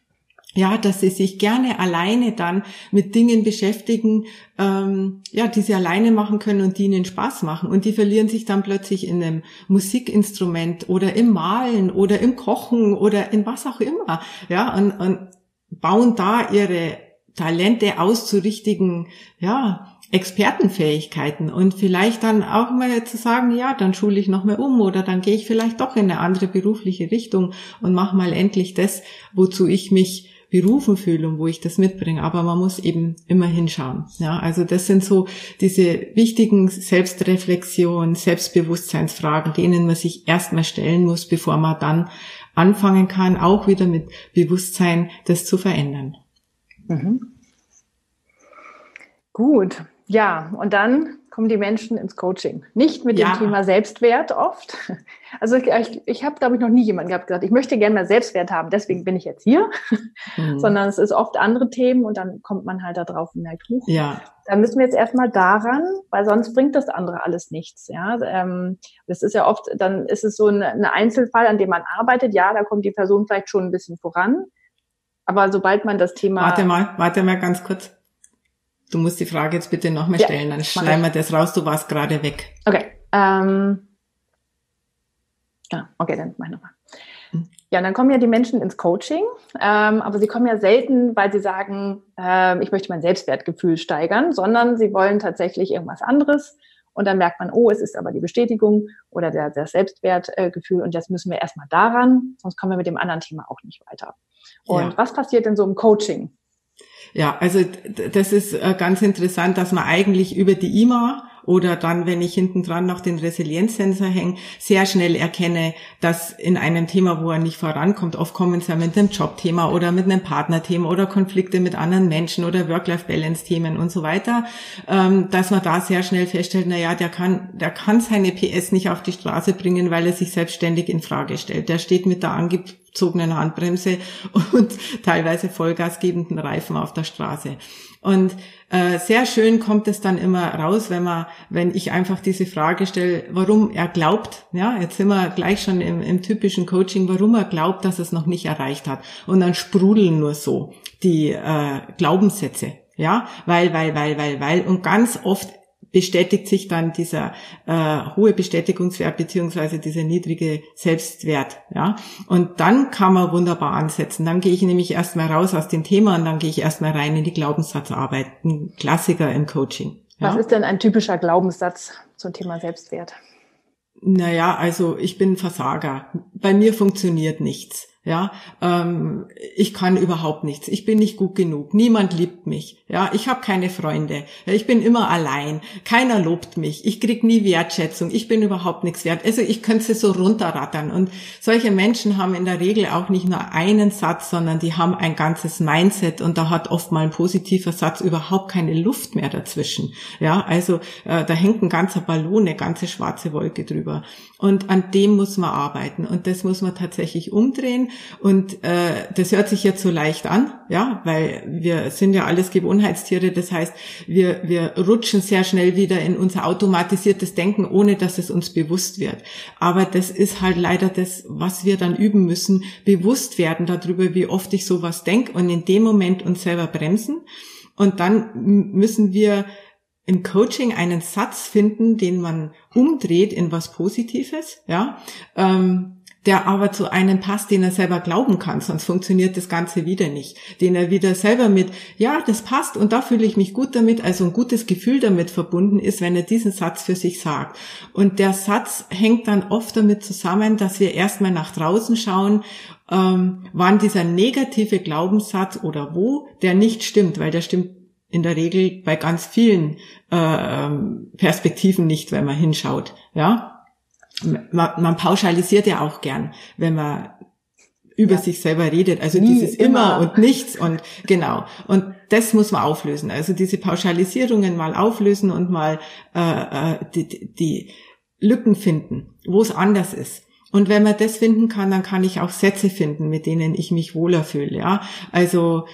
Ja, dass sie sich gerne alleine dann mit Dingen beschäftigen, die sie alleine machen können und die ihnen Spaß machen. Und die verlieren sich dann plötzlich in einem Musikinstrument oder im Malen oder im Kochen oder in was auch immer. Ja, und bauen da ihre Talente auszurichtigen, ja, Expertenfähigkeiten, und vielleicht dann auch mal zu sagen, ja, dann schule ich noch mal um oder dann gehe ich vielleicht doch in eine andere berufliche Richtung und mache mal endlich das, wozu ich mich berufen fühle und wo ich das mitbringe. Aber man muss eben immer hinschauen. Ja, also das sind so diese wichtigen Selbstreflexion, Selbstbewusstseinsfragen, denen man sich erstmal stellen muss, bevor man dann anfangen kann, auch wieder mit Bewusstsein das zu verändern. Mhm. Gut. Ja, und dann kommen die Menschen ins Coaching. Nicht mit dem Thema Selbstwert oft. Also ich habe, glaube ich, noch nie jemanden gehabt, gesagt, ich möchte gerne mehr Selbstwert haben, deswegen bin ich jetzt hier. Sondern es ist oft andere Themen und dann kommt man halt da drauf und halt hoch. Ja. Da müssen wir jetzt erstmal daran, weil sonst bringt das andere alles nichts. Ja, das ist ja oft, dann ist es so ein Einzelfall, an dem man arbeitet. Ja, da kommt die Person vielleicht schon ein bisschen voran. Aber sobald man das Thema... Warte mal ganz kurz. Du musst die Frage jetzt bitte nochmal stellen, dann schneiden wir das raus, du warst gerade weg. Okay. Okay, dann mach ich nochmal. Ja, und dann kommen ja die Menschen ins Coaching, aber sie kommen ja selten, weil sie sagen, ich möchte mein Selbstwertgefühl steigern, sondern sie wollen tatsächlich irgendwas anderes, und dann merkt man, oh, es ist aber die Bestätigung oder das Selbstwertgefühl, und jetzt müssen wir erstmal daran, sonst kommen wir mit dem anderen Thema auch nicht weiter. Und was passiert denn so im Coaching? Ja, also das ist ganz interessant, dass man eigentlich über die IMA oder dann, wenn ich hinten dran noch den Resilienzsensor hänge, sehr schnell erkenne, dass in einem Thema, wo er nicht vorankommt, oft kommen sie ja mit einem Jobthema oder mit einem Partnerthema oder Konflikte mit anderen Menschen oder Work-Life-Balance-Themen und so weiter, dass man da sehr schnell feststellt, naja, der kann seine PS nicht auf die Straße bringen, weil er sich selbstständig in Frage stellt. Der steht mit der angezogenen Handbremse und teilweise vollgasgebenden Reifen auf der Straße. Und sehr schön kommt es dann immer raus, wenn ich einfach diese Frage stelle, warum er glaubt, ja, jetzt sind wir gleich schon im typischen Coaching, warum er glaubt, dass er es noch nicht erreicht hat. Und dann sprudeln nur so die Glaubenssätze, ja, weil, und ganz oft bestätigt sich dann dieser hohe Bestätigungswert beziehungsweise dieser niedrige Selbstwert. Ja? Und dann kann man wunderbar ansetzen. Dann gehe ich nämlich erstmal raus aus dem Thema und dann gehe ich erstmal rein in die Glaubenssatzarbeit. Ein Klassiker im Coaching. Ja? Was ist denn ein typischer Glaubenssatz zum Thema Selbstwert? Naja, also ich bin Versager. Bei mir funktioniert nichts. Ja, ich kann überhaupt nichts. Ich bin nicht gut genug. Niemand liebt mich. Ja, ich habe keine Freunde. Ich bin immer allein. Keiner lobt mich. Ich krieg nie Wertschätzung. Ich bin überhaupt nichts wert. Also ich könnte es so runterrattern. Und solche Menschen haben in der Regel auch nicht nur einen Satz, sondern die haben ein ganzes Mindset. Und da hat oft mal ein positiver Satz überhaupt keine Luft mehr dazwischen. Ja, also da hängt ein ganzer Ballon, eine ganze schwarze Wolke drüber. Und an dem muss man arbeiten. Und das muss man tatsächlich umdrehen. Und das hört sich jetzt so leicht an, ja, weil wir sind ja alles Gewohnheitstiere. Das heißt, wir rutschen sehr schnell wieder in unser automatisiertes Denken, ohne dass es uns bewusst wird. Aber das ist halt leider das, was wir dann üben müssen, bewusst werden darüber, wie oft ich sowas denke und in dem Moment uns selber bremsen. Und dann müssen wir im Coaching einen Satz finden, den man umdreht in was Positives, ja, der aber zu einem passt, den er selber glauben kann, sonst funktioniert das Ganze wieder nicht. Den er wieder selber mit, ja, das passt und da fühle ich mich gut damit, also ein gutes Gefühl damit verbunden ist, wenn er diesen Satz für sich sagt. Und der Satz hängt dann oft damit zusammen, dass wir erstmal nach draußen schauen, wann dieser negative Glaubenssatz oder wo, der nicht stimmt, weil der stimmt in der Regel bei ganz vielen Perspektiven nicht, wenn man hinschaut, ja. Man pauschalisiert ja auch gern, wenn man über sich selber redet. Also dieses immer und nichts und genau. Und das muss man auflösen. Also diese Pauschalisierungen mal auflösen und mal die Lücken finden, wo es anders ist. Und wenn man das finden kann, dann kann ich auch Sätze finden, mit denen ich mich wohler fühle. Ja, also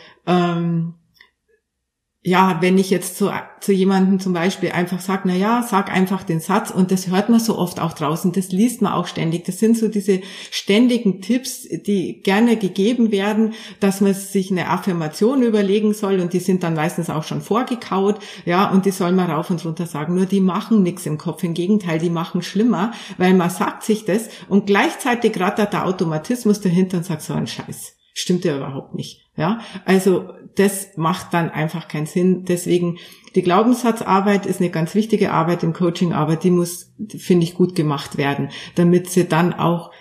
wenn ich jetzt zu jemandem zum Beispiel einfach sage, na ja, sag einfach den Satz, und das hört man so oft auch draußen, das liest man auch ständig. Das sind so diese ständigen Tipps, die gerne gegeben werden, dass man sich eine Affirmation überlegen soll, und die sind dann meistens auch schon vorgekaut, ja, und die soll man rauf und runter sagen. Nur die machen nichts im Kopf, im Gegenteil, die machen schlimmer, weil man sagt sich das und gleichzeitig rattert der Automatismus dahinter und sagt so einen Scheiß. Stimmt ja überhaupt nicht. Ja, also das macht dann einfach keinen Sinn. Deswegen, die Glaubenssatzarbeit ist eine ganz wichtige Arbeit im Coaching, aber die muss, finde ich, gut gemacht werden, damit sie dann auch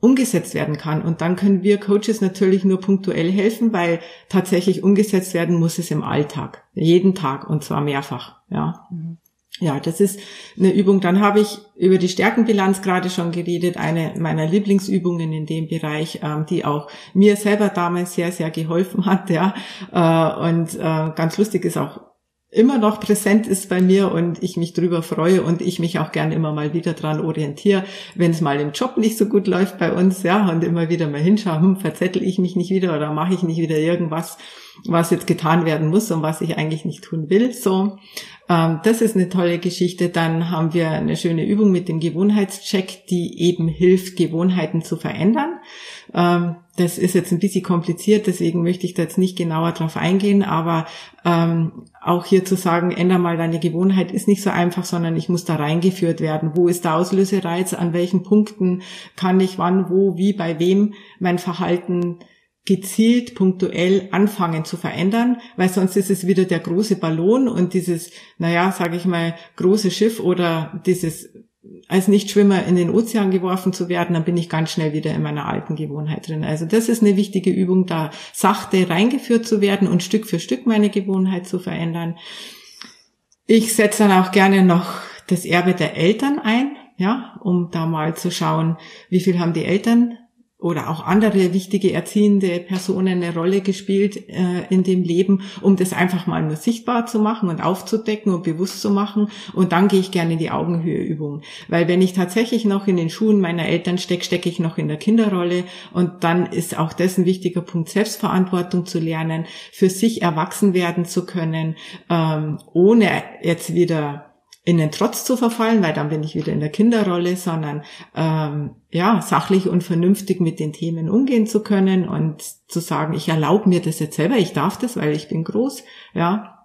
umgesetzt werden kann. Und dann können wir Coaches natürlich nur punktuell helfen, weil tatsächlich umgesetzt werden muss es im Alltag, jeden Tag und zwar mehrfach. Ja. Mhm. Ja, das ist eine Übung. Dann habe ich über die Stärkenbilanz gerade schon geredet, eine meiner Lieblingsübungen in dem Bereich, die auch mir selber damals sehr, sehr geholfen hat, ja. Und ganz lustig ist auch, immer noch präsent ist bei mir und ich mich drüber freue und ich mich auch gern immer mal wieder dran orientiere, wenn es mal im Job nicht so gut läuft bei uns, ja, und immer wieder mal hinschauen, verzettel ich mich nicht wieder oder mache ich nicht wieder irgendwas, was jetzt getan werden muss und was ich eigentlich nicht tun will, so. Das ist eine tolle Geschichte. Dann haben wir eine schöne Übung mit dem Gewohnheitscheck, die eben hilft, Gewohnheiten zu verändern. Das ist jetzt ein bisschen kompliziert, deswegen möchte ich da jetzt nicht genauer drauf eingehen, aber auch hier zu sagen, änder mal deine Gewohnheit, ist nicht so einfach, sondern ich muss da reingeführt werden. Wo ist der Auslösereiz? An welchen Punkten kann ich wann, wo, wie, bei wem mein Verhalten gezielt, punktuell anfangen zu verändern, weil sonst ist es wieder der große Ballon und dieses, naja, sage ich mal, große Schiff oder dieses als Nichtschwimmer in den Ozean geworfen zu werden, dann bin ich ganz schnell wieder in meiner alten Gewohnheit drin. Also das ist eine wichtige Übung, da sachte reingeführt zu werden und Stück für Stück meine Gewohnheit zu verändern. Ich setze dann auch gerne noch das Erbe der Eltern ein, ja, um da mal zu schauen, wie viel haben die Eltern oder auch andere wichtige erziehende Personen eine Rolle gespielt in dem Leben, um das einfach mal nur sichtbar zu machen und aufzudecken und bewusst zu machen. Und dann gehe ich gerne in die Augenhöhe-Übung. Weil wenn ich tatsächlich noch in den Schuhen meiner Eltern stecke, stecke ich noch in der Kinderrolle. Und dann ist auch das ein wichtiger Punkt, Selbstverantwortung zu lernen, für sich erwachsen werden zu können, ohne jetzt wieder in den Trotz zu verfallen, weil dann bin ich wieder in der Kinderrolle, sondern sachlich und vernünftig mit den Themen umgehen zu können und zu sagen, ich erlaube mir das jetzt selber, ich darf das, weil ich bin groß, ja.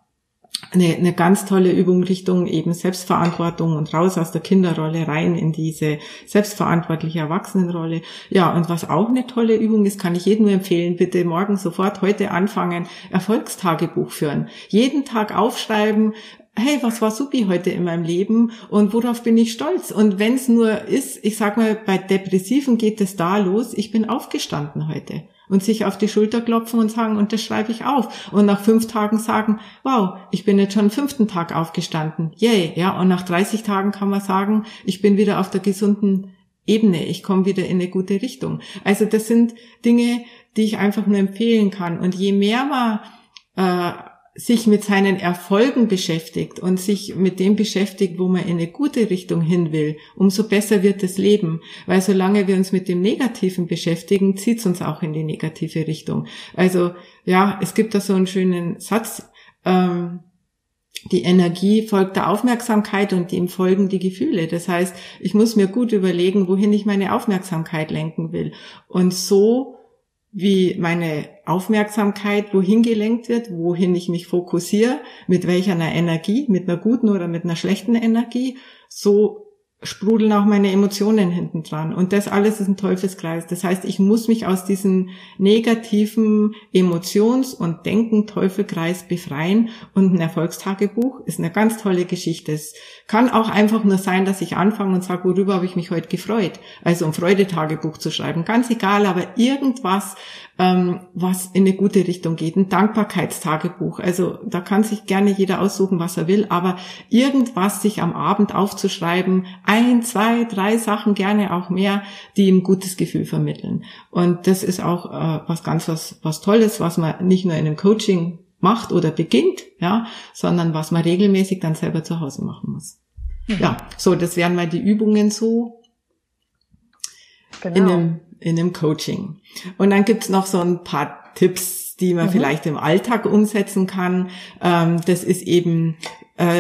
eine ganz tolle Übung Richtung eben Selbstverantwortung und raus aus der Kinderrolle rein in diese selbstverantwortliche Erwachsenenrolle. Ja, und was auch eine tolle Übung ist, kann ich jedem nur empfehlen, bitte morgen sofort, heute anfangen, Erfolgstagebuch führen. Jeden Tag aufschreiben, hey, was war supi heute in meinem Leben und worauf bin ich stolz? Und wenn es nur ist, ich sag mal, bei Depressiven geht es da los, ich bin aufgestanden heute. Und sich auf die Schulter klopfen und sagen, und das schreibe ich auf. Und nach 5 Tagen sagen, wow, ich bin jetzt schon am 5. Tag aufgestanden. Yay, ja. Und nach 30 Tagen kann man sagen, ich bin wieder auf der gesunden Ebene. Ich komme wieder in eine gute Richtung. Also das sind Dinge, die ich einfach nur empfehlen kann. Und je mehr man sich mit seinen Erfolgen beschäftigt und sich mit dem beschäftigt, wo man in eine gute Richtung hin will, umso besser wird das Leben. Weil solange wir uns mit dem Negativen beschäftigen, zieht es uns auch in die negative Richtung. Also ja, es gibt da so einen schönen Satz, die Energie folgt der Aufmerksamkeit und dem folgen die Gefühle. Das heißt, ich muss mir gut überlegen, wohin ich meine Aufmerksamkeit lenken will. Und so wie meine Aufmerksamkeit wohin gelenkt wird, wohin ich mich fokussiere, mit welcher einer Energie, mit einer guten oder mit einer schlechten Energie, so sprudeln auch meine Emotionen hinten dran. Und das alles ist ein Teufelskreis. Das heißt, ich muss mich aus diesem negativen Emotions- und Denken-Teufelkreis befreien. Und ein Erfolgstagebuch ist eine ganz tolle Geschichte. Es kann auch einfach nur sein, dass ich anfange und sage, worüber habe ich mich heute gefreut? Also um Freudetagebuch zu schreiben. Ganz egal, aber irgendwas, was in eine gute Richtung geht. Ein Dankbarkeitstagebuch. Also da kann sich gerne jeder aussuchen, was er will. Aber irgendwas sich am Abend aufzuschreiben, 1, 2, 3 Sachen, gerne auch mehr, die ein gutes Gefühl vermitteln. Und das ist auch was Tolles, was man nicht nur in einem Coaching macht oder beginnt, ja, sondern was man regelmäßig dann selber zu Hause machen muss. Mhm. Ja, so, das wären mal die Übungen so. Genau. In einem Coaching. Und dann gibt's noch so ein paar Tipps, die man vielleicht im Alltag umsetzen kann. Das ist eben,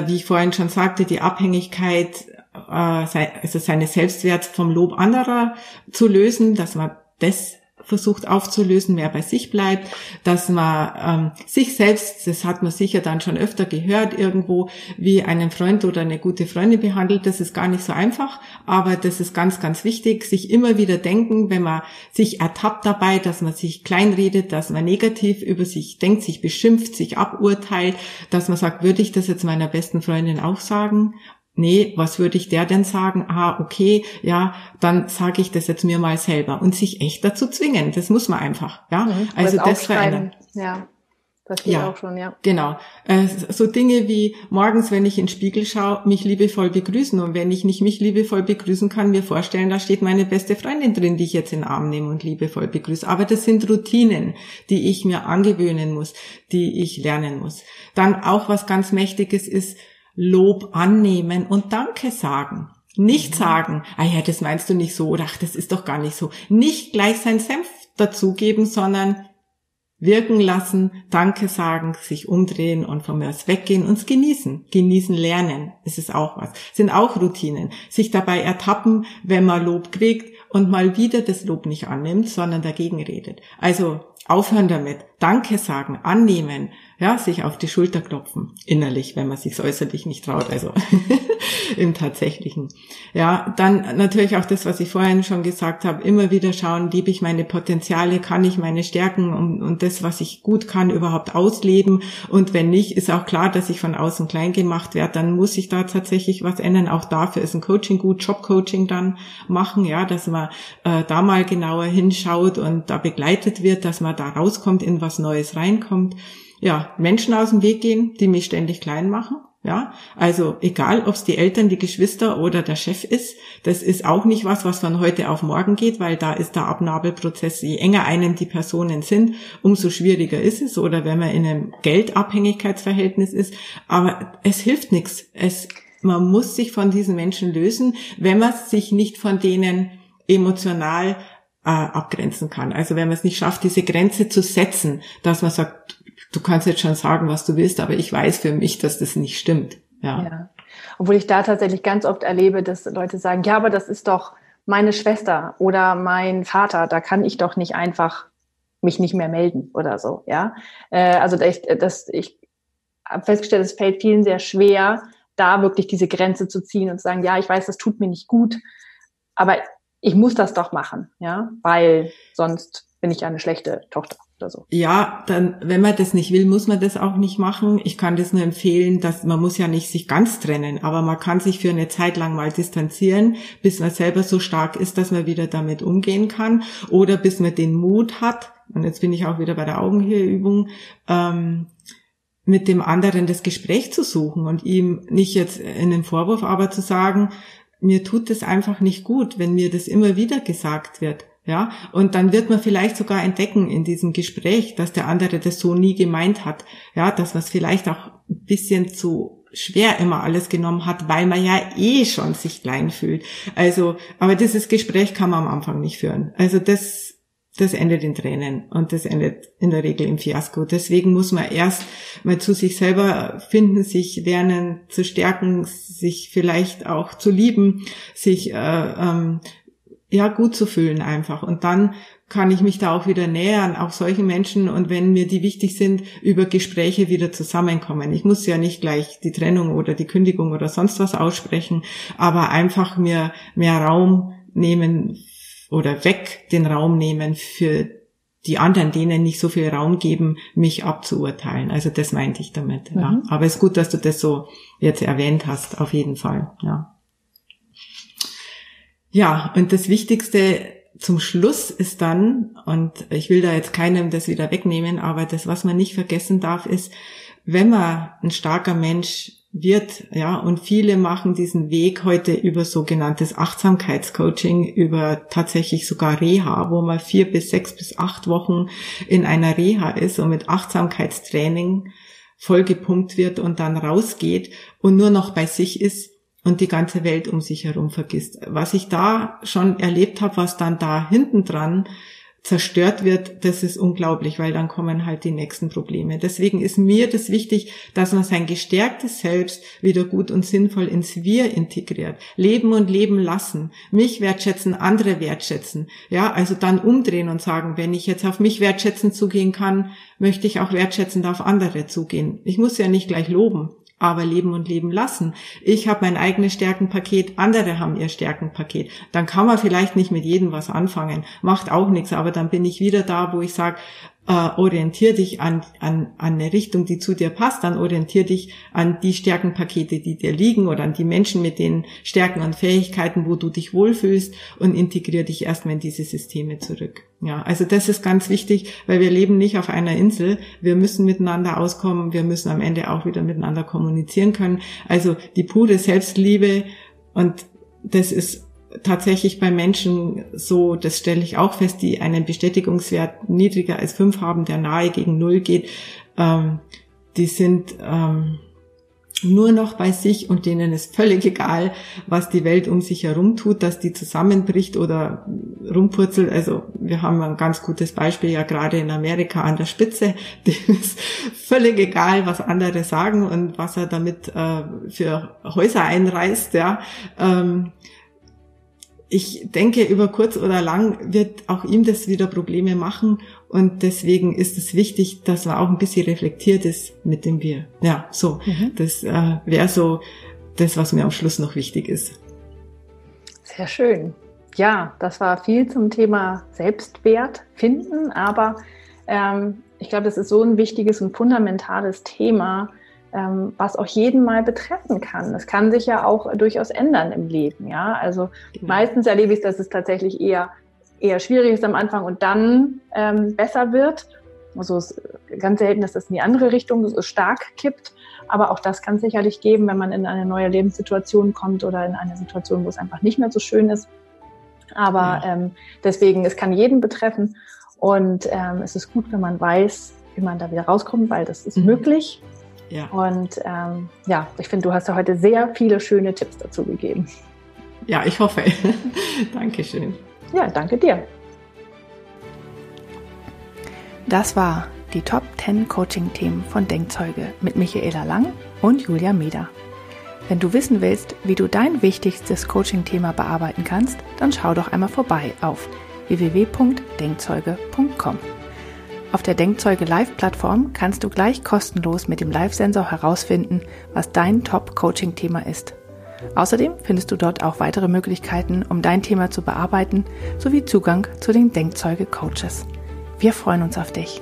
wie ich vorhin schon sagte, die Abhängigkeit, also seine Selbstwert vom Lob anderer zu lösen, dass man das versucht aufzulösen, mehr bei sich bleibt, dass man sich selbst, das hat man sicher dann schon öfter gehört irgendwo, wie einen Freund oder eine gute Freundin behandelt, das ist gar nicht so einfach, aber das ist ganz, ganz wichtig, sich immer wieder denken, wenn man sich ertappt dabei, dass man sich kleinredet, dass man negativ über sich denkt, sich beschimpft, sich aburteilt, dass man sagt, würde ich das jetzt meiner besten Freundin auch sagen? Nee, was würde ich der denn sagen? Ah, okay, ja, dann sage ich das jetzt mir mal selber. Und sich echt dazu zwingen, das muss man einfach. Ja, also das verändern. Ja, das geht auch schon, ja. Genau. So Dinge wie morgens, wenn ich in den Spiegel schaue, mich liebevoll begrüßen. Und wenn ich nicht mich liebevoll begrüßen kann, mir vorstellen, da steht meine beste Freundin drin, die ich jetzt in den Arm nehme und liebevoll begrüße. Aber das sind Routinen, die ich mir angewöhnen muss, die ich lernen muss. Dann auch was ganz Mächtiges ist, Lob annehmen und Danke sagen. Nicht sagen, ah ja, das meinst du nicht so, oder ach, das ist doch gar nicht so. Nicht gleich seinen Senf dazugeben, sondern wirken lassen, Danke sagen, sich umdrehen und von mir aus weggehen und es genießen. Genießen lernen, das ist auch was. Das sind auch Routinen. Sich dabei ertappen, wenn man Lob kriegt und mal wieder das Lob nicht annimmt, sondern dagegen redet. Also aufhören damit, Danke sagen, annehmen, ja, sich auf die Schulter klopfen, innerlich, wenn man sich äußerlich nicht traut, also im Tatsächlichen. Ja, dann natürlich auch das, was ich vorhin schon gesagt habe, immer wieder schauen, liebe ich meine Potenziale, kann ich meine Stärken und das, was ich gut kann, überhaupt ausleben, und wenn nicht, ist auch klar, dass ich von außen klein gemacht werde, dann muss ich da tatsächlich was ändern, auch dafür ist ein Coaching gut, Jobcoaching dann machen, ja, dass man da mal genauer hinschaut und da begleitet wird, dass man da rauskommt, in was Neues reinkommt. Ja, Menschen aus dem Weg gehen, die mich ständig klein machen. Ja, also egal, ob es die Eltern, die Geschwister oder der Chef ist, das ist auch nicht was, was von heute auf morgen geht, weil da ist der Abnabelprozess, je enger einem die Personen sind, umso schwieriger ist es, oder wenn man in einem Geldabhängigkeitsverhältnis ist. Aber es hilft nichts. Man muss sich von diesen Menschen lösen, wenn man sich nicht von denen emotional abgrenzen kann. Also wenn man es nicht schafft, diese Grenze zu setzen, dass man sagt, du kannst jetzt schon sagen, was du willst, aber ich weiß für mich, dass das nicht stimmt. Ja. Ja. Obwohl ich da tatsächlich ganz oft erlebe, dass Leute sagen, ja, aber das ist doch meine Schwester oder mein Vater, da kann ich doch nicht einfach mich nicht mehr melden oder so. Ja, also ich habe festgestellt, es fällt vielen sehr schwer, da wirklich diese Grenze zu ziehen und zu sagen, ja, ich weiß, das tut mir nicht gut, aber ich muss das doch machen, ja, weil sonst bin ich eine schlechte Tochter oder so. Ja, dann, wenn man das nicht will, muss man das auch nicht machen. Ich kann das nur empfehlen, dass man muss ja nicht sich ganz trennen, aber man kann sich für eine Zeit lang mal distanzieren, bis man selber so stark ist, dass man wieder damit umgehen kann oder bis man den Mut hat, und jetzt bin ich auch wieder bei der Augenhöheübung, mit dem anderen das Gespräch zu suchen und ihm nicht jetzt in den Vorwurf, aber zu sagen, mir tut das einfach nicht gut, wenn mir das immer wieder gesagt wird. Ja, und dann wird man vielleicht sogar entdecken in diesem Gespräch, dass der andere das so nie gemeint hat. Ja, dass man es vielleicht auch ein bisschen zu schwer immer alles genommen hat, weil man ja eh schon sich klein fühlt. Also, aber dieses Gespräch kann man am Anfang nicht führen. Also das endet in Tränen und das endet in der Regel im Fiasko. Deswegen muss man erst mal zu sich selber finden, sich lernen zu stärken, sich vielleicht auch zu lieben, sich gut zu fühlen einfach. Und dann kann ich mich da auch wieder nähern, auch solchen Menschen. Und wenn mir die wichtig sind, über Gespräche wieder zusammenkommen. Ich muss ja nicht gleich die Trennung oder die Kündigung oder sonst was aussprechen, aber einfach mir mehr Raum nehmen oder den Raum nehmen für die anderen, denen nicht so viel Raum geben, mich abzuurteilen. Also das meinte ich damit. Mhm. Ja. Aber es ist gut, dass du das so jetzt erwähnt hast, auf jeden Fall. Ja. Ja, und das Wichtigste zum Schluss ist dann, und ich will da jetzt keinem das wieder wegnehmen, aber das, was man nicht vergessen darf, ist, wenn man ein starker Mensch wird, ja, und viele machen diesen Weg heute über sogenanntes Achtsamkeitscoaching, über tatsächlich sogar Reha, wo man 4 bis 6 bis 8 Wochen in einer Reha ist und mit Achtsamkeitstraining vollgepumpt wird und dann rausgeht und nur noch bei sich ist und die ganze Welt um sich herum vergisst. Was ich da schon erlebt habe, was dann da hinten dran zerstört wird, das ist unglaublich, weil dann kommen halt die nächsten Probleme. Deswegen ist mir das wichtig, dass man sein gestärktes Selbst wieder gut und sinnvoll ins Wir integriert. Leben und leben lassen. Mich wertschätzen, andere wertschätzen. Ja, also dann umdrehen und sagen, wenn ich jetzt auf mich wertschätzend zugehen kann, möchte ich auch wertschätzend auf andere zugehen. Ich muss ja nicht gleich loben, aber leben und leben lassen. Ich habe mein eigenes Stärkenpaket, andere haben ihr Stärkenpaket. Dann kann man vielleicht nicht mit jedem was anfangen, macht auch nichts, aber dann bin ich wieder da, wo ich sage, orientier dich an eine Richtung, die zu dir passt, dann orientier dich an die Stärkenpakete, die dir liegen oder an die Menschen mit den Stärken und Fähigkeiten, wo du dich wohlfühlst und integrier dich erstmal in diese Systeme zurück. Ja, also das ist ganz wichtig, weil wir leben nicht auf einer Insel, wir müssen miteinander auskommen, wir müssen am Ende auch wieder miteinander kommunizieren können. Also die pure Selbstliebe, und das ist tatsächlich bei Menschen so, das stelle ich auch fest, die einen Bestätigungswert niedriger als 5 haben, der nahe gegen 0 geht, die sind nur noch bei sich und denen ist völlig egal, was die Welt um sich herum tut, dass die zusammenbricht oder rumpurzelt. Also wir haben ein ganz gutes Beispiel ja gerade in Amerika an der Spitze. Dem ist völlig egal, was andere sagen und was er damit für Häuser einreißt, ja. Ich denke, über kurz oder lang wird auch ihm das wieder Probleme machen, und deswegen ist es wichtig, dass man auch ein bisschen reflektiert ist mit dem Wir. Ja, so. Mhm. Das wäre so das, was mir am Schluss noch wichtig ist. Sehr schön. Ja, das war viel zum Thema Selbstwert finden, aber ich glaube, das ist so ein wichtiges und fundamentales Thema, was auch jeden mal betreffen kann. Das kann sich ja auch durchaus ändern im Leben. Ja, also meistens erlebe ich, dass es tatsächlich eher schwierig ist am Anfang und dann besser wird. Also es ist ganz selten, dass das in die andere Richtung so stark kippt. Aber auch das kann es sicherlich geben, wenn man in eine neue Lebenssituation kommt oder in eine Situation, wo es einfach nicht mehr so schön ist. Aber deswegen, es kann jeden betreffen. Und es ist gut, wenn man weiß, wie man da wieder rauskommt, weil das ist möglich. Ja. Und ich finde, du hast ja heute sehr viele schöne Tipps dazu gegeben. Ja, ich hoffe. Dankeschön. Ja, danke dir. Das war die Top 10 Coaching-Themen von Denkzeuge mit Michaela Lang und Julia Meder. Wenn du wissen willst, wie du dein wichtigstes Coaching-Thema bearbeiten kannst, dann schau doch einmal vorbei auf www.denkzeuge.com. Auf der Denkzeuge Live-Plattform kannst du gleich kostenlos mit dem Live-Sensor herausfinden, was dein Top-Coaching-Thema ist. Außerdem findest du dort auch weitere Möglichkeiten, um dein Thema zu bearbeiten, sowie Zugang zu den Denkzeuge-Coaches. Wir freuen uns auf dich!